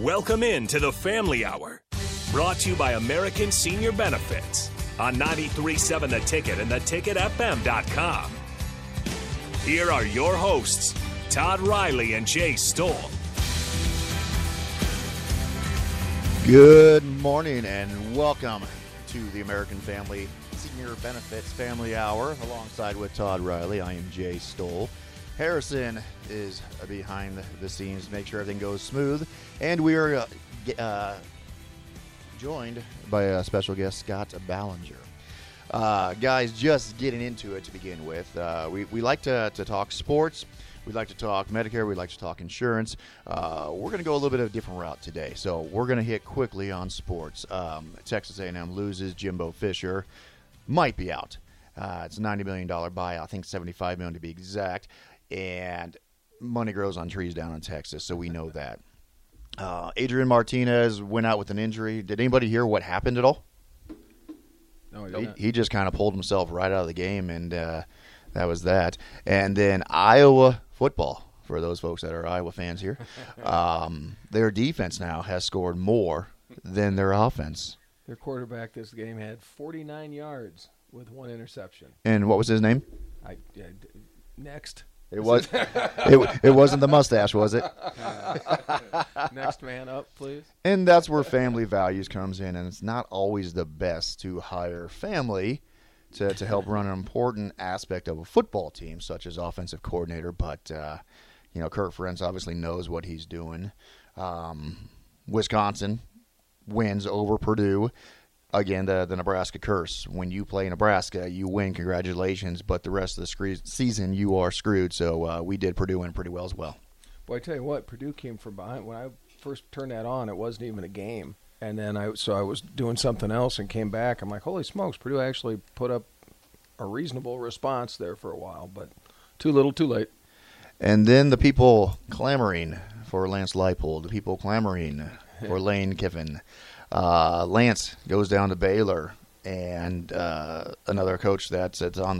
Welcome in to the Family Hour, brought to you by American Senior Benefits on 93.7 The Ticket and theticketfm.com. Here are your hosts, Todd Riley and Jay Stoll. Good morning and welcome to the American Family Senior Benefits Family Hour. Alongside with Todd Riley, I am Jay Stoll. Harrison is behind the scenes to make sure everything goes smooth. And we are joined by a special guest, Scott Ballinger. Guys, just getting into it to begin with. We like to talk sports. We'd like to talk Medicare. We'd like to talk insurance. We're going to go a little bit of a different route today. So we're going to hit quickly on sports. Texas A&M loses. Jimbo Fisher might be out. It's a $90 million buyout. I think $75 million to be exact. And money grows on trees down in Texas, so we know that. Adrian Martinez went out with an injury. Did anybody hear what happened at all? No, I don't. He just kind of pulled himself right out of the game, and that was that. And then Iowa football, for those folks that are Iowa fans here, their defense now has scored more than their offense. Their quarterback this game had 49 yards with one interception. And what was his name? Next. It wasn't the mustache, was it? Next man up, please. And that's where family values comes in, and it's not always the best to hire family to help run an important aspect of a football team, such as offensive coordinator. But, you know, Kirk Ferentz obviously knows what he's doing. Wisconsin wins over Purdue. Again, the Nebraska curse. When you play Nebraska, you win. Congratulations. But the rest of the season, you are screwed. So we did Purdue in pretty well as well. Well, I tell you what, Purdue came from behind. When I first turned that on, it wasn't even a game. And then I was doing something else and came back. I'm like, holy smokes, Purdue actually put up a reasonable response there for a while, but too little, too late. And then the people clamoring for Lance Leipold, the people clamoring for Lane Kiffin. Lance goes down to Baylor, and another coach that's on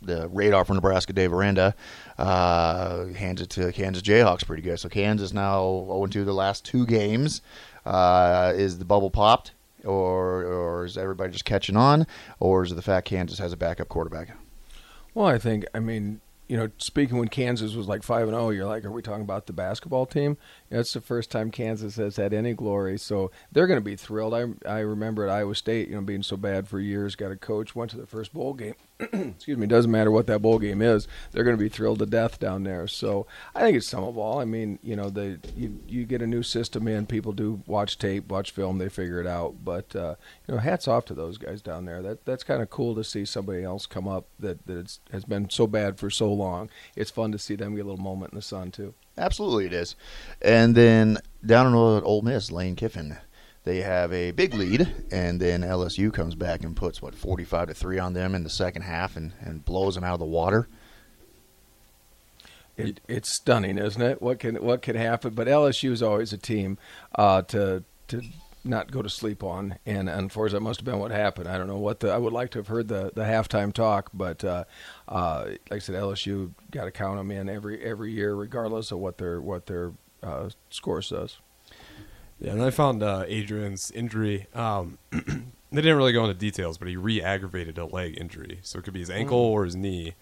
the radar from Nebraska, Dave Aranda, hands it to Kansas Jayhawks pretty good. So Kansas now 0-2 the last two games. Is the bubble popped, or is everybody just catching on, or is it the fact Kansas has a backup quarterback? Well, speaking when Kansas was like 5-0, you're like, are we talking about the basketball team? That's the first time Kansas has had any glory, so they're going to be thrilled. I remember at Iowa State, being so bad for years, got a coach, went to their first bowl game. Excuse me, doesn't matter what that bowl game is. They're going to be thrilled to death down there. So I think it's some of all. You get a new system in. People do watch tape, watch film. They figure it out. But hats off to those guys down there. That's kind of cool to see somebody else come up that has been so bad for so long. It's fun to see them get a little moment in the sun too. Absolutely, it is. And then down in Ole Miss, Lane Kiffin. They have a big lead, and then LSU comes back and puts, 45-3 on them in the second half and blows them out of the water. It's stunning, isn't it? What can happen? But LSU is always a team to not go to sleep on, and unfortunately, that must have been what happened. I don't know I would like to have heard the halftime talk, but like I said, LSU got to count them in every year, regardless of what their score says. Yeah, and I found Adrian's injury. They didn't really go into details, but he re-aggravated a leg injury. So it could be his ankle or his knee.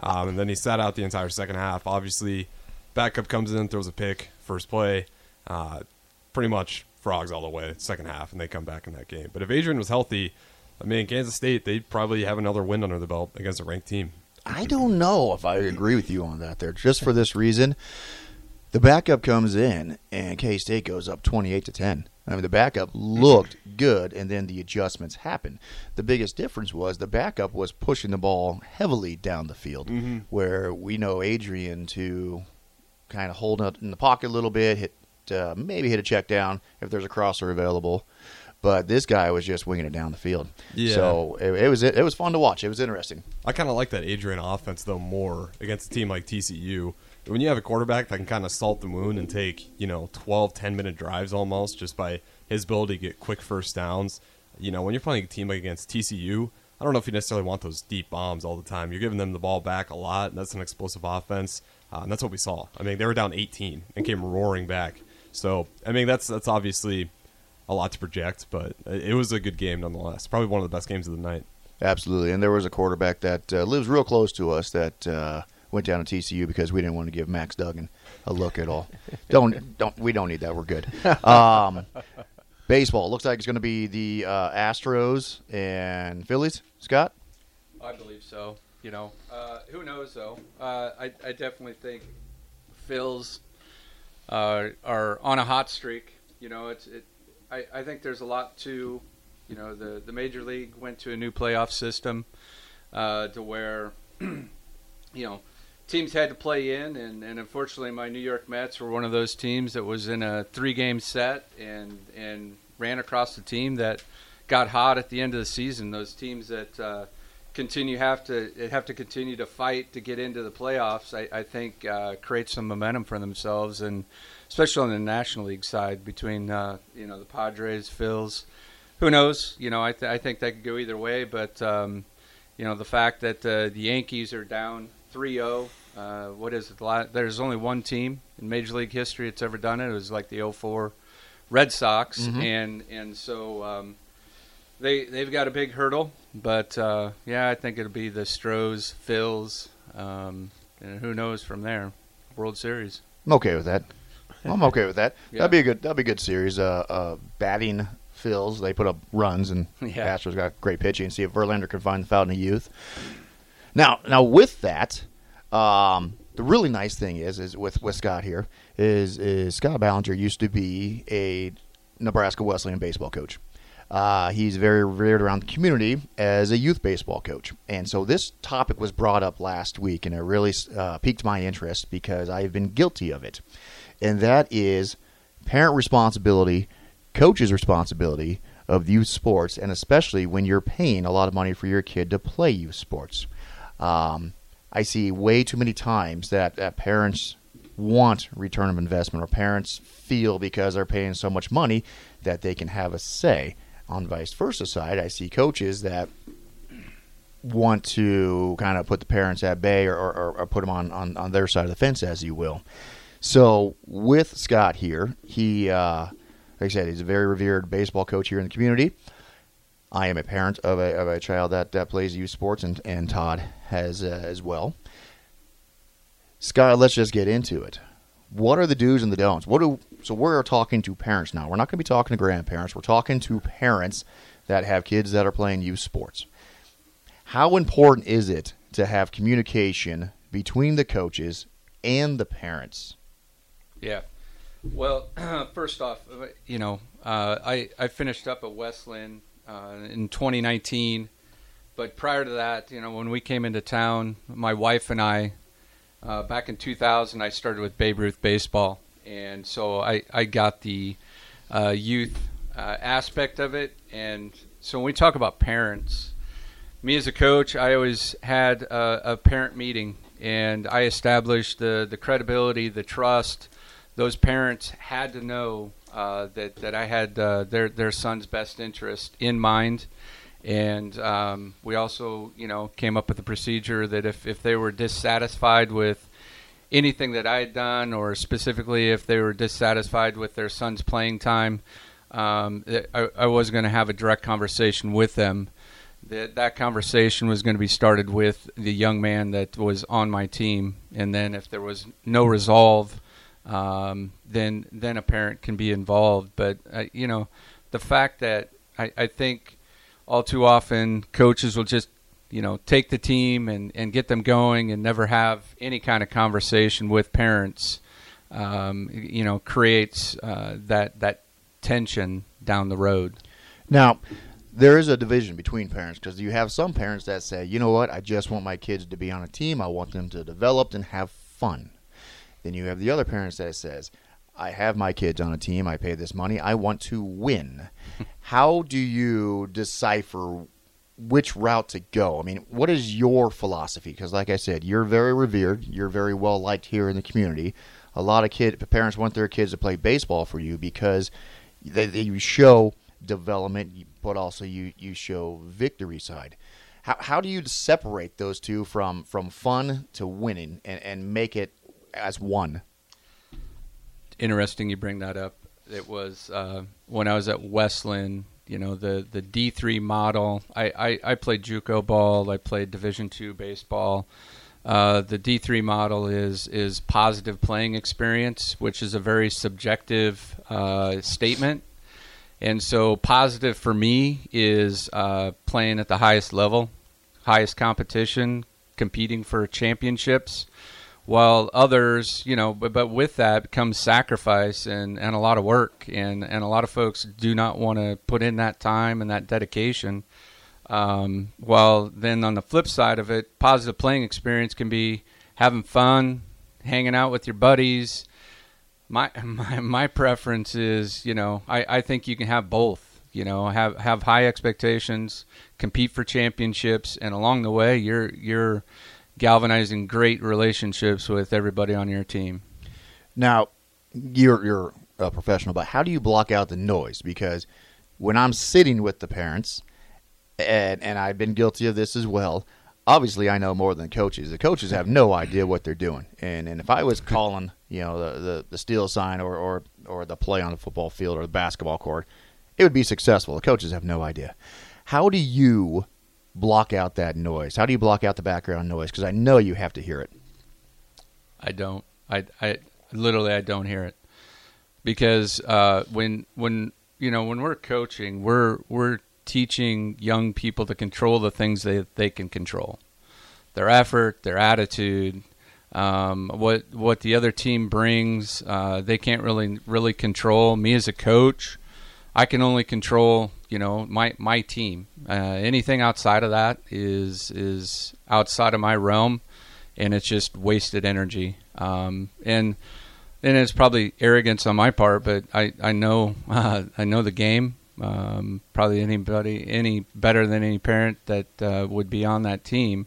And then he sat out the entire second half. Obviously, backup comes in, throws a pick, first play. Pretty much frogs all the way, second half, and they come back in that game. But if Adrian was healthy, Kansas State, they'd probably have another win under the belt against a ranked team. I don't know if I agree with you on that there, just for this reason. The backup comes in, and K-State goes up 28-10. The backup looked good, and then the adjustments happened. The biggest difference was the backup was pushing the ball heavily down the field, where we know Adrian to kind of hold up in the pocket a little bit, maybe hit a check down if there's a crosser available. But this guy was just winging it down the field. Yeah. So it was fun to watch. It was interesting. I kind of like that Adrian offense, though, more against a team like TCU. When you have a quarterback that can kind of salt the moon and take, 12, 10-minute drives almost just by his ability to get quick first downs, when you're playing a team against TCU, I don't know if you necessarily want those deep bombs all the time. You're giving them the ball back a lot, and that's an explosive offense, and that's what we saw. They were down 18 and came roaring back. So, I mean, that's obviously a lot to project, but it was a good game nonetheless. Probably one of the best games of the night. Absolutely, and there was a quarterback that lives real close to us that went down to TCU because we didn't want to give Max Duggan a look at all. We don't need that. We're good. Baseball looks like it's going to be the Astros and Phillies. Scott, I believe so. You know, who knows though? I definitely think Phils are on a hot streak. You know, I think there's a lot to. You know, the Major League went to a new playoff system to where, you know, teams had to play in. And unfortunately, my New York Mets were one of those teams that was in a 3-game set and ran across the team that got hot at the end of the season. Those teams that have to continue to fight to get into the playoffs, I think, create some momentum for themselves. And especially on the National League side between, you know, the Padres, Phils. Who knows? You know, I think that could go either way. But, you know, the fact that the Yankees are down 3-0, what is it? There's only one team in Major League history that's ever done it. It was like the 2004 Red Sox. Mm-hmm. And so they've got a big hurdle. But, yeah, I think it'll be the Stros, Phils, and who knows from there. World Series. I'm okay with that. I'm okay with that. Yeah. That'd be a good series. Batting Phils, they put up runs, and Astros got great pitching. See if Verlander can find the fountain of youth. Now with that, the really nice thing is with Scott here is Scott Ballinger used to be a Nebraska Wesleyan baseball coach. He's very revered around the community as a youth baseball coach, and so this topic was brought up last week, and it really piqued my interest because I've been guilty of it, and that is parent responsibility. Coach's responsibility of youth sports, and especially when you're paying a lot of money for your kid to play youth sports. I see way too many times that parents want return of investment, or parents feel because they're paying so much money that they can have a say. On vice versa side, I see coaches that want to kind of put the parents at bay or put them on their side of the fence, as you will. So with Scott here, he like I said, he's a very revered baseball coach here in the community. I am a parent of a child that plays youth sports, and Todd has as well. Scott, let's just get into it. What are the do's and the don'ts? So we're talking to parents now. We're not going to be talking to grandparents. We're talking to parents that have kids that are playing youth sports. How important is it to have communication between the coaches and the parents? Yeah. Well, first off, you know, I finished up at Wesleyan in 2019, but prior to that, you know, when we came into town, my wife and I, back in 2000, I started with Babe Ruth baseball, and so I got the youth aspect of it, and so when we talk about parents, me as a coach, I always had a parent meeting, and I established the credibility, the trust. Those parents had to know that I had their son's best interest in mind, and we also, you know, came up with a procedure that if they were dissatisfied with anything that I had done, or specifically if they were dissatisfied with their son's playing time, I was going to have a direct conversation with them. That conversation was going to be started with the young man that was on my team, and then if there was no resolve, then a parent can be involved. But, you know, the fact that I think all too often coaches will just, you know, take the team and get them going and never have any kind of conversation with parents, you know, creates that tension down the road. Now, there is a division between parents because you have some parents that say, you know what, I just want my kids to be on a team. I want them to develop and have fun. Then you have the other parents that says, I have my kids on a team. I pay this money. I want to win. How do you decipher which route to go? I mean, what is your philosophy? Because like I said, you're very revered. You're very well liked here in the community. A lot of parents want their kids to play baseball for you because you show development, but also you show victory side. How do you separate those two from fun to winning and make it as one? interesting you bring that up. It was when I was at Wesleyan, you know, the D3 model. I played JUCO ball. I played Division II baseball. The D3 model is positive playing experience, which is a very subjective statement. And so positive for me is playing at the highest level, highest competition, competing for championships, while others, you know, but with that comes sacrifice and a lot of work. And a lot of folks do not want to put in that time and that dedication. While then on the flip side of it, positive playing experience can be having fun, hanging out with your buddies. My preference is, you know, I think you can have both, you know, have high expectations, compete for championships, and along the way you're galvanizing great relationships with everybody on your team. Now, you're a professional, but how do you block out the noise? Because when I'm sitting with the parents, and I've been guilty of this as well, obviously I know more than coaches. The coaches have no idea what they're doing. And if I was calling, you know, the steal sign or the play on the football field or the basketball court, it would be successful. The coaches have no idea. How do you block out that noise? How do you block out the background noise? Because I know you have to hear it. I don't. I literally don't hear it, because when we're coaching, we're teaching young people to control the things they can control, their effort, their attitude. What the other team brings, they can't really control. Me as a coach, I can only control, you know, my team. Anything outside of that is outside of my realm, and it's just wasted energy. And it's probably arrogance on my part, but I know the game. Probably any better than any parent that would be on that team.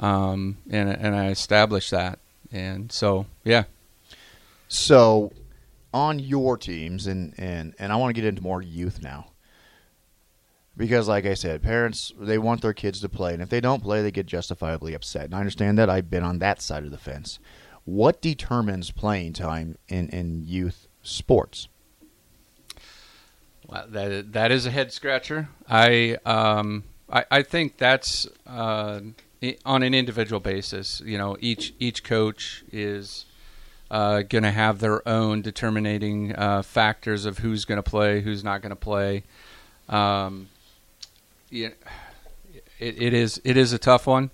And I established that. And so, yeah. So on your teams, and I want to get into more youth now, because like I said, parents, they want their kids to play, and if they don't play, they get justifiably upset. And I understand that. I've been on that side of the fence. What determines playing time in youth sports? Well, that is a head scratcher. I think that's, on an individual basis, you know, each coach is going to have their own determining factors of who's going to play, who's not going to play. It is a tough one.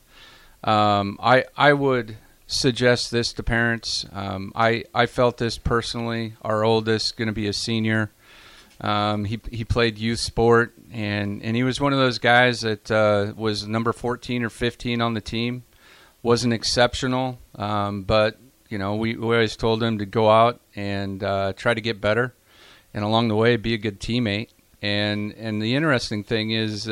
I would suggest this to parents. I felt this personally. Our oldest going to be a senior. He played youth sport, and he was one of those guys that was number 14 or 15 on the team. Wasn't exceptional, but, you know, we always told him to go out and try to get better, and along the way be a good teammate. And the interesting thing is,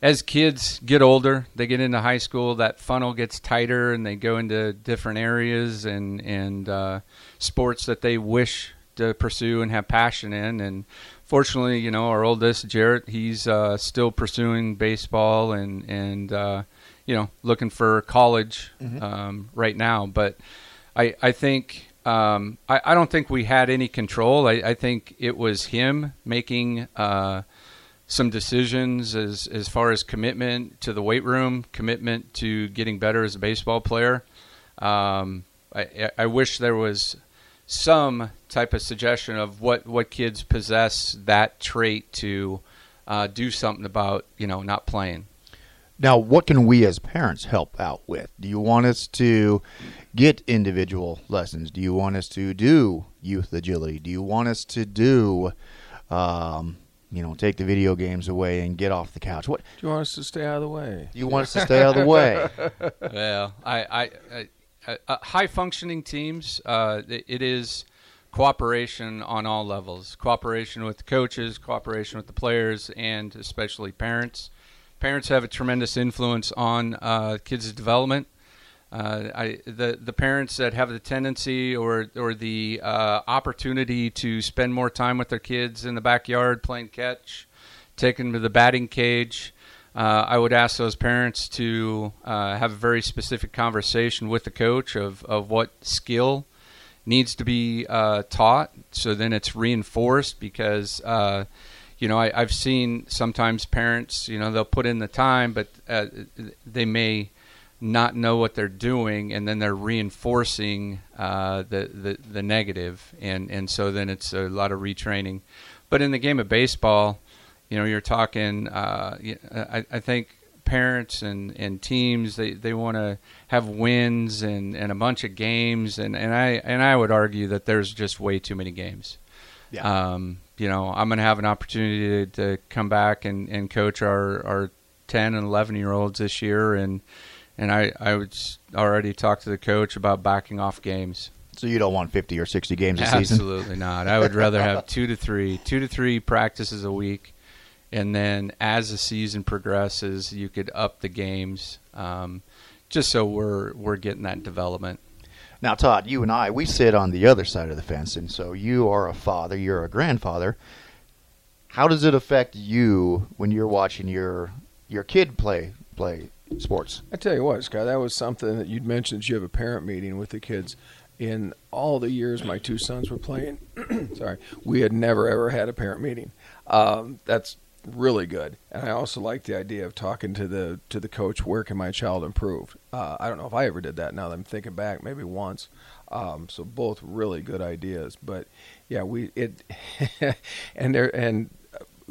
as kids get older, they get into high school, that funnel gets tighter, and they go into different areas and sports that they wish to pursue and have passion in. And fortunately, you know, our oldest Jarrett, he's still pursuing baseball and you know, looking for college right now. But I think I don't think we had any control. I think it was him making some decisions as far as commitment to the weight room, commitment to getting better as a baseball player. I wish there was some type of suggestion of what kids possess that trait to do something about, you know, not playing. Now, what can we as parents help out with? Do you want us to get individual lessons? Do you want us to do youth agility? Do you want us to do, you know, take the video games away and get off the couch? What do you want us to stay out of the way? You want us to stay out of the way? Well, high-functioning teams, it is cooperation on all levels. Cooperation with the coaches, cooperation with the players, and especially parents. Parents have a tremendous influence on kids' development. The parents that have the tendency or the opportunity to spend more time with their kids in the backyard playing catch, taking them to the batting cage, I would ask those parents to have a very specific conversation with the coach of what skill needs to be taught, so then it's reinforced, because I've seen sometimes parents, they'll put in the time, but they may not know what they're doing, and then they're reinforcing the negative, and so then it's a lot of retraining. But in the game of baseball, you're talking, I think parents and teams, they want to have wins and a bunch of games, and I would argue that there's just way too many games. Yeah. I'm going to have an opportunity to come back and coach our 10 and 11-year-olds this year, and I would already talk to the coach about backing off games. So you don't want 50 or 60 games a season? Absolutely not. I would rather have two to three practices a week, and then as the season progresses, you could up the games, just so we're getting that development. Now, Todd, you and I, we sit on the other side of the fence, and so you are a father, you're a grandfather. How does it affect you when you're watching your kid play sports? I tell you what, Scott, that was something that you'd mentioned. You have a parent meeting with the kids. In all the years my two sons were playing, we had never, ever had a parent meeting. That's really good. And I also like the idea of talking to the coach, where can my child improve? I don't know if I ever did that, now that I'm thinking back, maybe once. So both really good ideas. But, yeah, a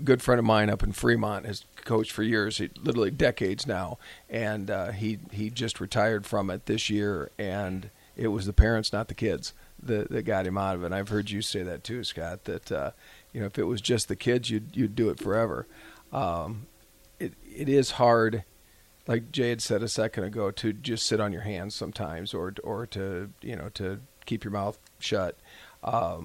good friend of mine up in Fremont has coached for years, literally decades now, and he just retired from it this year, and it was the parents, not the kids, that got him out of it. And I've heard you say that too, Scott, that if it was just the kids, you'd do it forever. It is hard, like Jay had said a second ago, to just sit on your hands sometimes, or to to keep your mouth shut. We're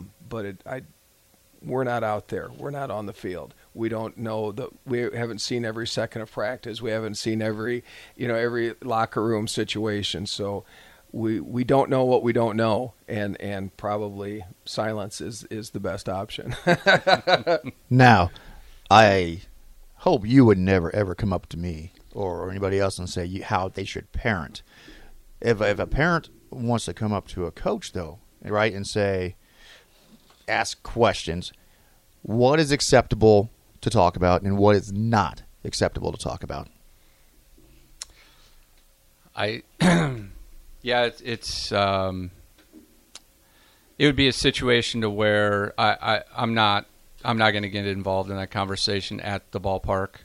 not out there. We're not on the field. We don't know we haven't seen every second of practice. We haven't seen every locker room situation. So we don't know what we don't know, and probably silence is the best option. Now, I hope you would never, ever come up to me or anybody else and say how they should parent. If a parent wants to come up to a coach, though, right, and say, ask questions, what is acceptable to talk about and what is not acceptable to talk about? It would be a situation to where I'm not going to get involved in that conversation at the ballpark.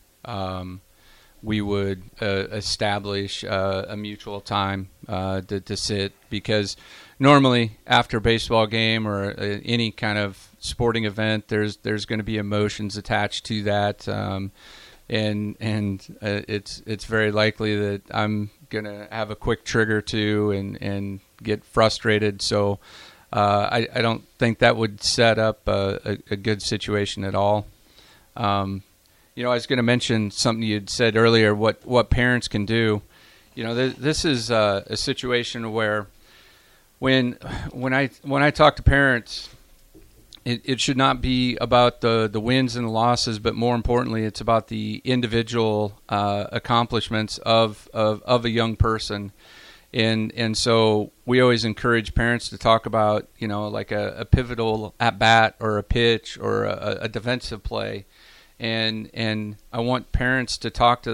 We would establish a mutual time to sit, because normally after a baseball game or any kind of sporting event, there's going to be emotions attached to that, and it's very likely that I'm going to have a quick trigger too and get frustrated. So I don't think that would set up a good situation at all. I was going to mention something you'd said earlier, what parents can do. This is a situation where, When I talk to parents, it should not be about the wins and the losses, but more importantly, it's about the individual accomplishments of a young person, and so we always encourage parents to talk about like a pivotal at bat or a pitch or a defensive play, and I want parents to talk to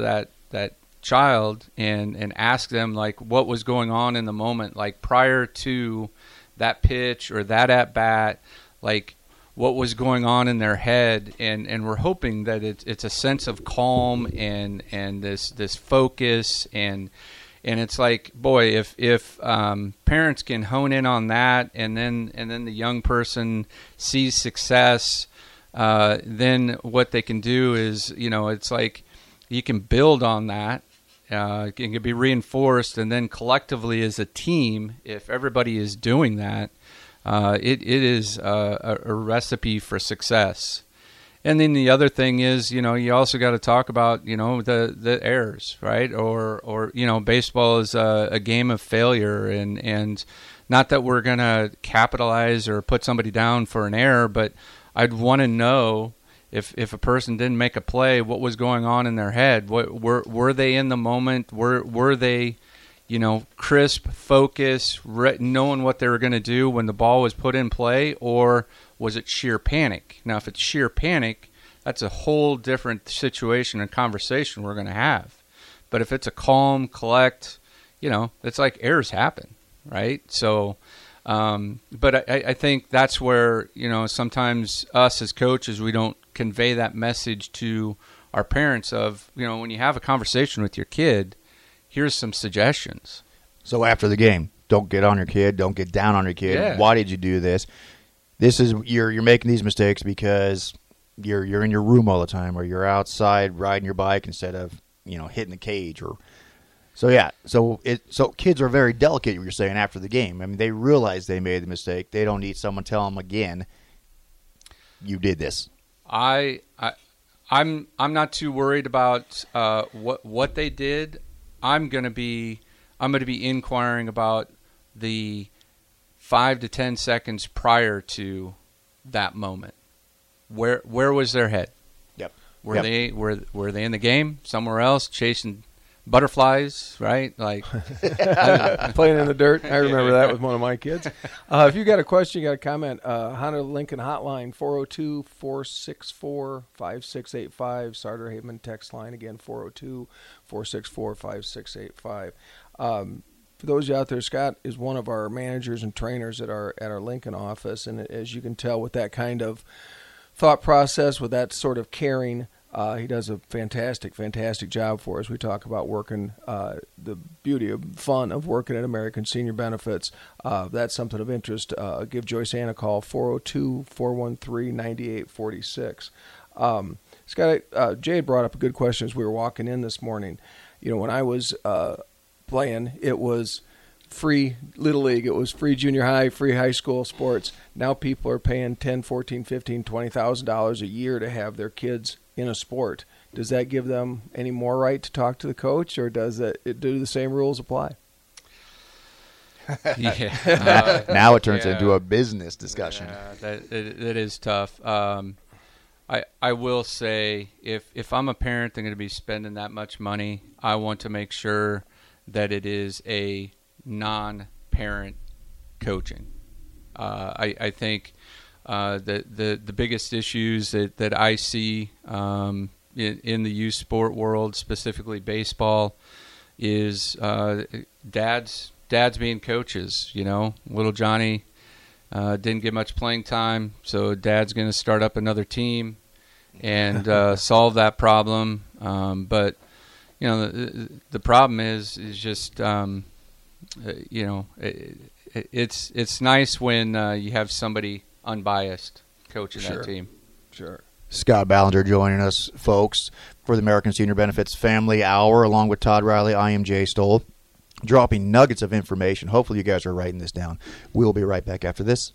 that child and ask them, like, what was going on in the moment, like prior to that pitch or that at bat, like what was going on in their head, and we're hoping that it's a sense of calm and this focus, and it's like, boy, if parents can hone in on that, and then the young person sees success, then what they can do is, it's like you can build on that. It can be reinforced, and then collectively as a team, if everybody is doing that, it is a recipe for success. And then the other thing is, you also got to talk about, the errors, right? Or baseball is a game of failure, and not that we're going to capitalize or put somebody down for an error, but I'd want to know, if a person didn't make a play, what was going on in their head? What were they in the moment? Were they you know, crisp, focus, knowing what they were going to do when the ball was put in play, or was it sheer panic? Now, if it's sheer panic, that's a whole different situation and conversation we're going to have. But if it's a calm, collect, you know, it's like errors happen, right? So, but I think that's where, you know, sometimes us as coaches, we don't convey that message to our parents of, you know, when you have a conversation with your kid, here's some suggestions. So after the game, don't get on your kid. Don't get down on your kid. Yeah. Why did you do this? This is you're making these mistakes because you're in your room all the time, or you're outside riding your bike instead of, you know, hitting the cage, or so. Yeah. So kids are very delicate. What you're saying after the game. I mean, they realize they made the mistake. They don't need someone tell them again, you did this. I'm not too worried about what they did. I'm going to be inquiring about the 5 to 10 seconds prior to that moment. Where was their head? Yep. Were they in the game? Somewhere else, chasing butterflies, right? Like playing in the dirt. I remember that with one of my kids. If you got a question, you got a comment, Hunter Lincoln Hotline 402-464-5685. Sartor Haveman text line again 402-464-5685. For those of you out there, Scott is one of our managers and trainers at our Lincoln office, and as you can tell, with that kind of thought process, with that sort of caring. He does a fantastic, fantastic job for us. We talk about working, the beauty of fun of working at American Senior Benefits. If that's something of interest, give Joyce Ann a call, 402-413-9846. Scott, Jay brought up a good question as we were walking in this morning. You know, when I was playing, it was free Little League. It was free junior high, free high school sports. Now people are paying $10,000, $14,000, $15,000, $20,000 a year to have their kids in a sport. Does that give them any more right to talk to the coach, or do the same rules apply? Yeah. Now it turns into a business discussion. Yeah, that is tough. I will say if I'm a parent, I'm going to be spending that much money. I want to make sure that it is a non-parent coaching. I think the biggest issues that I see in the youth sport world, specifically baseball, is dads being coaches. You know, little Johnny didn't get much playing time, so dad's going to start up another team and solve that problem. But you know, the problem is just you know, it's nice when you have somebody unbiased coaching that team. Sure. Scott Ballinger joining us, folks, for the American Senior Benefits Family Hour, along with Todd Riley. I am Jay Stoll, dropping nuggets of information. Hopefully you guys are writing this down. We'll be right back after this.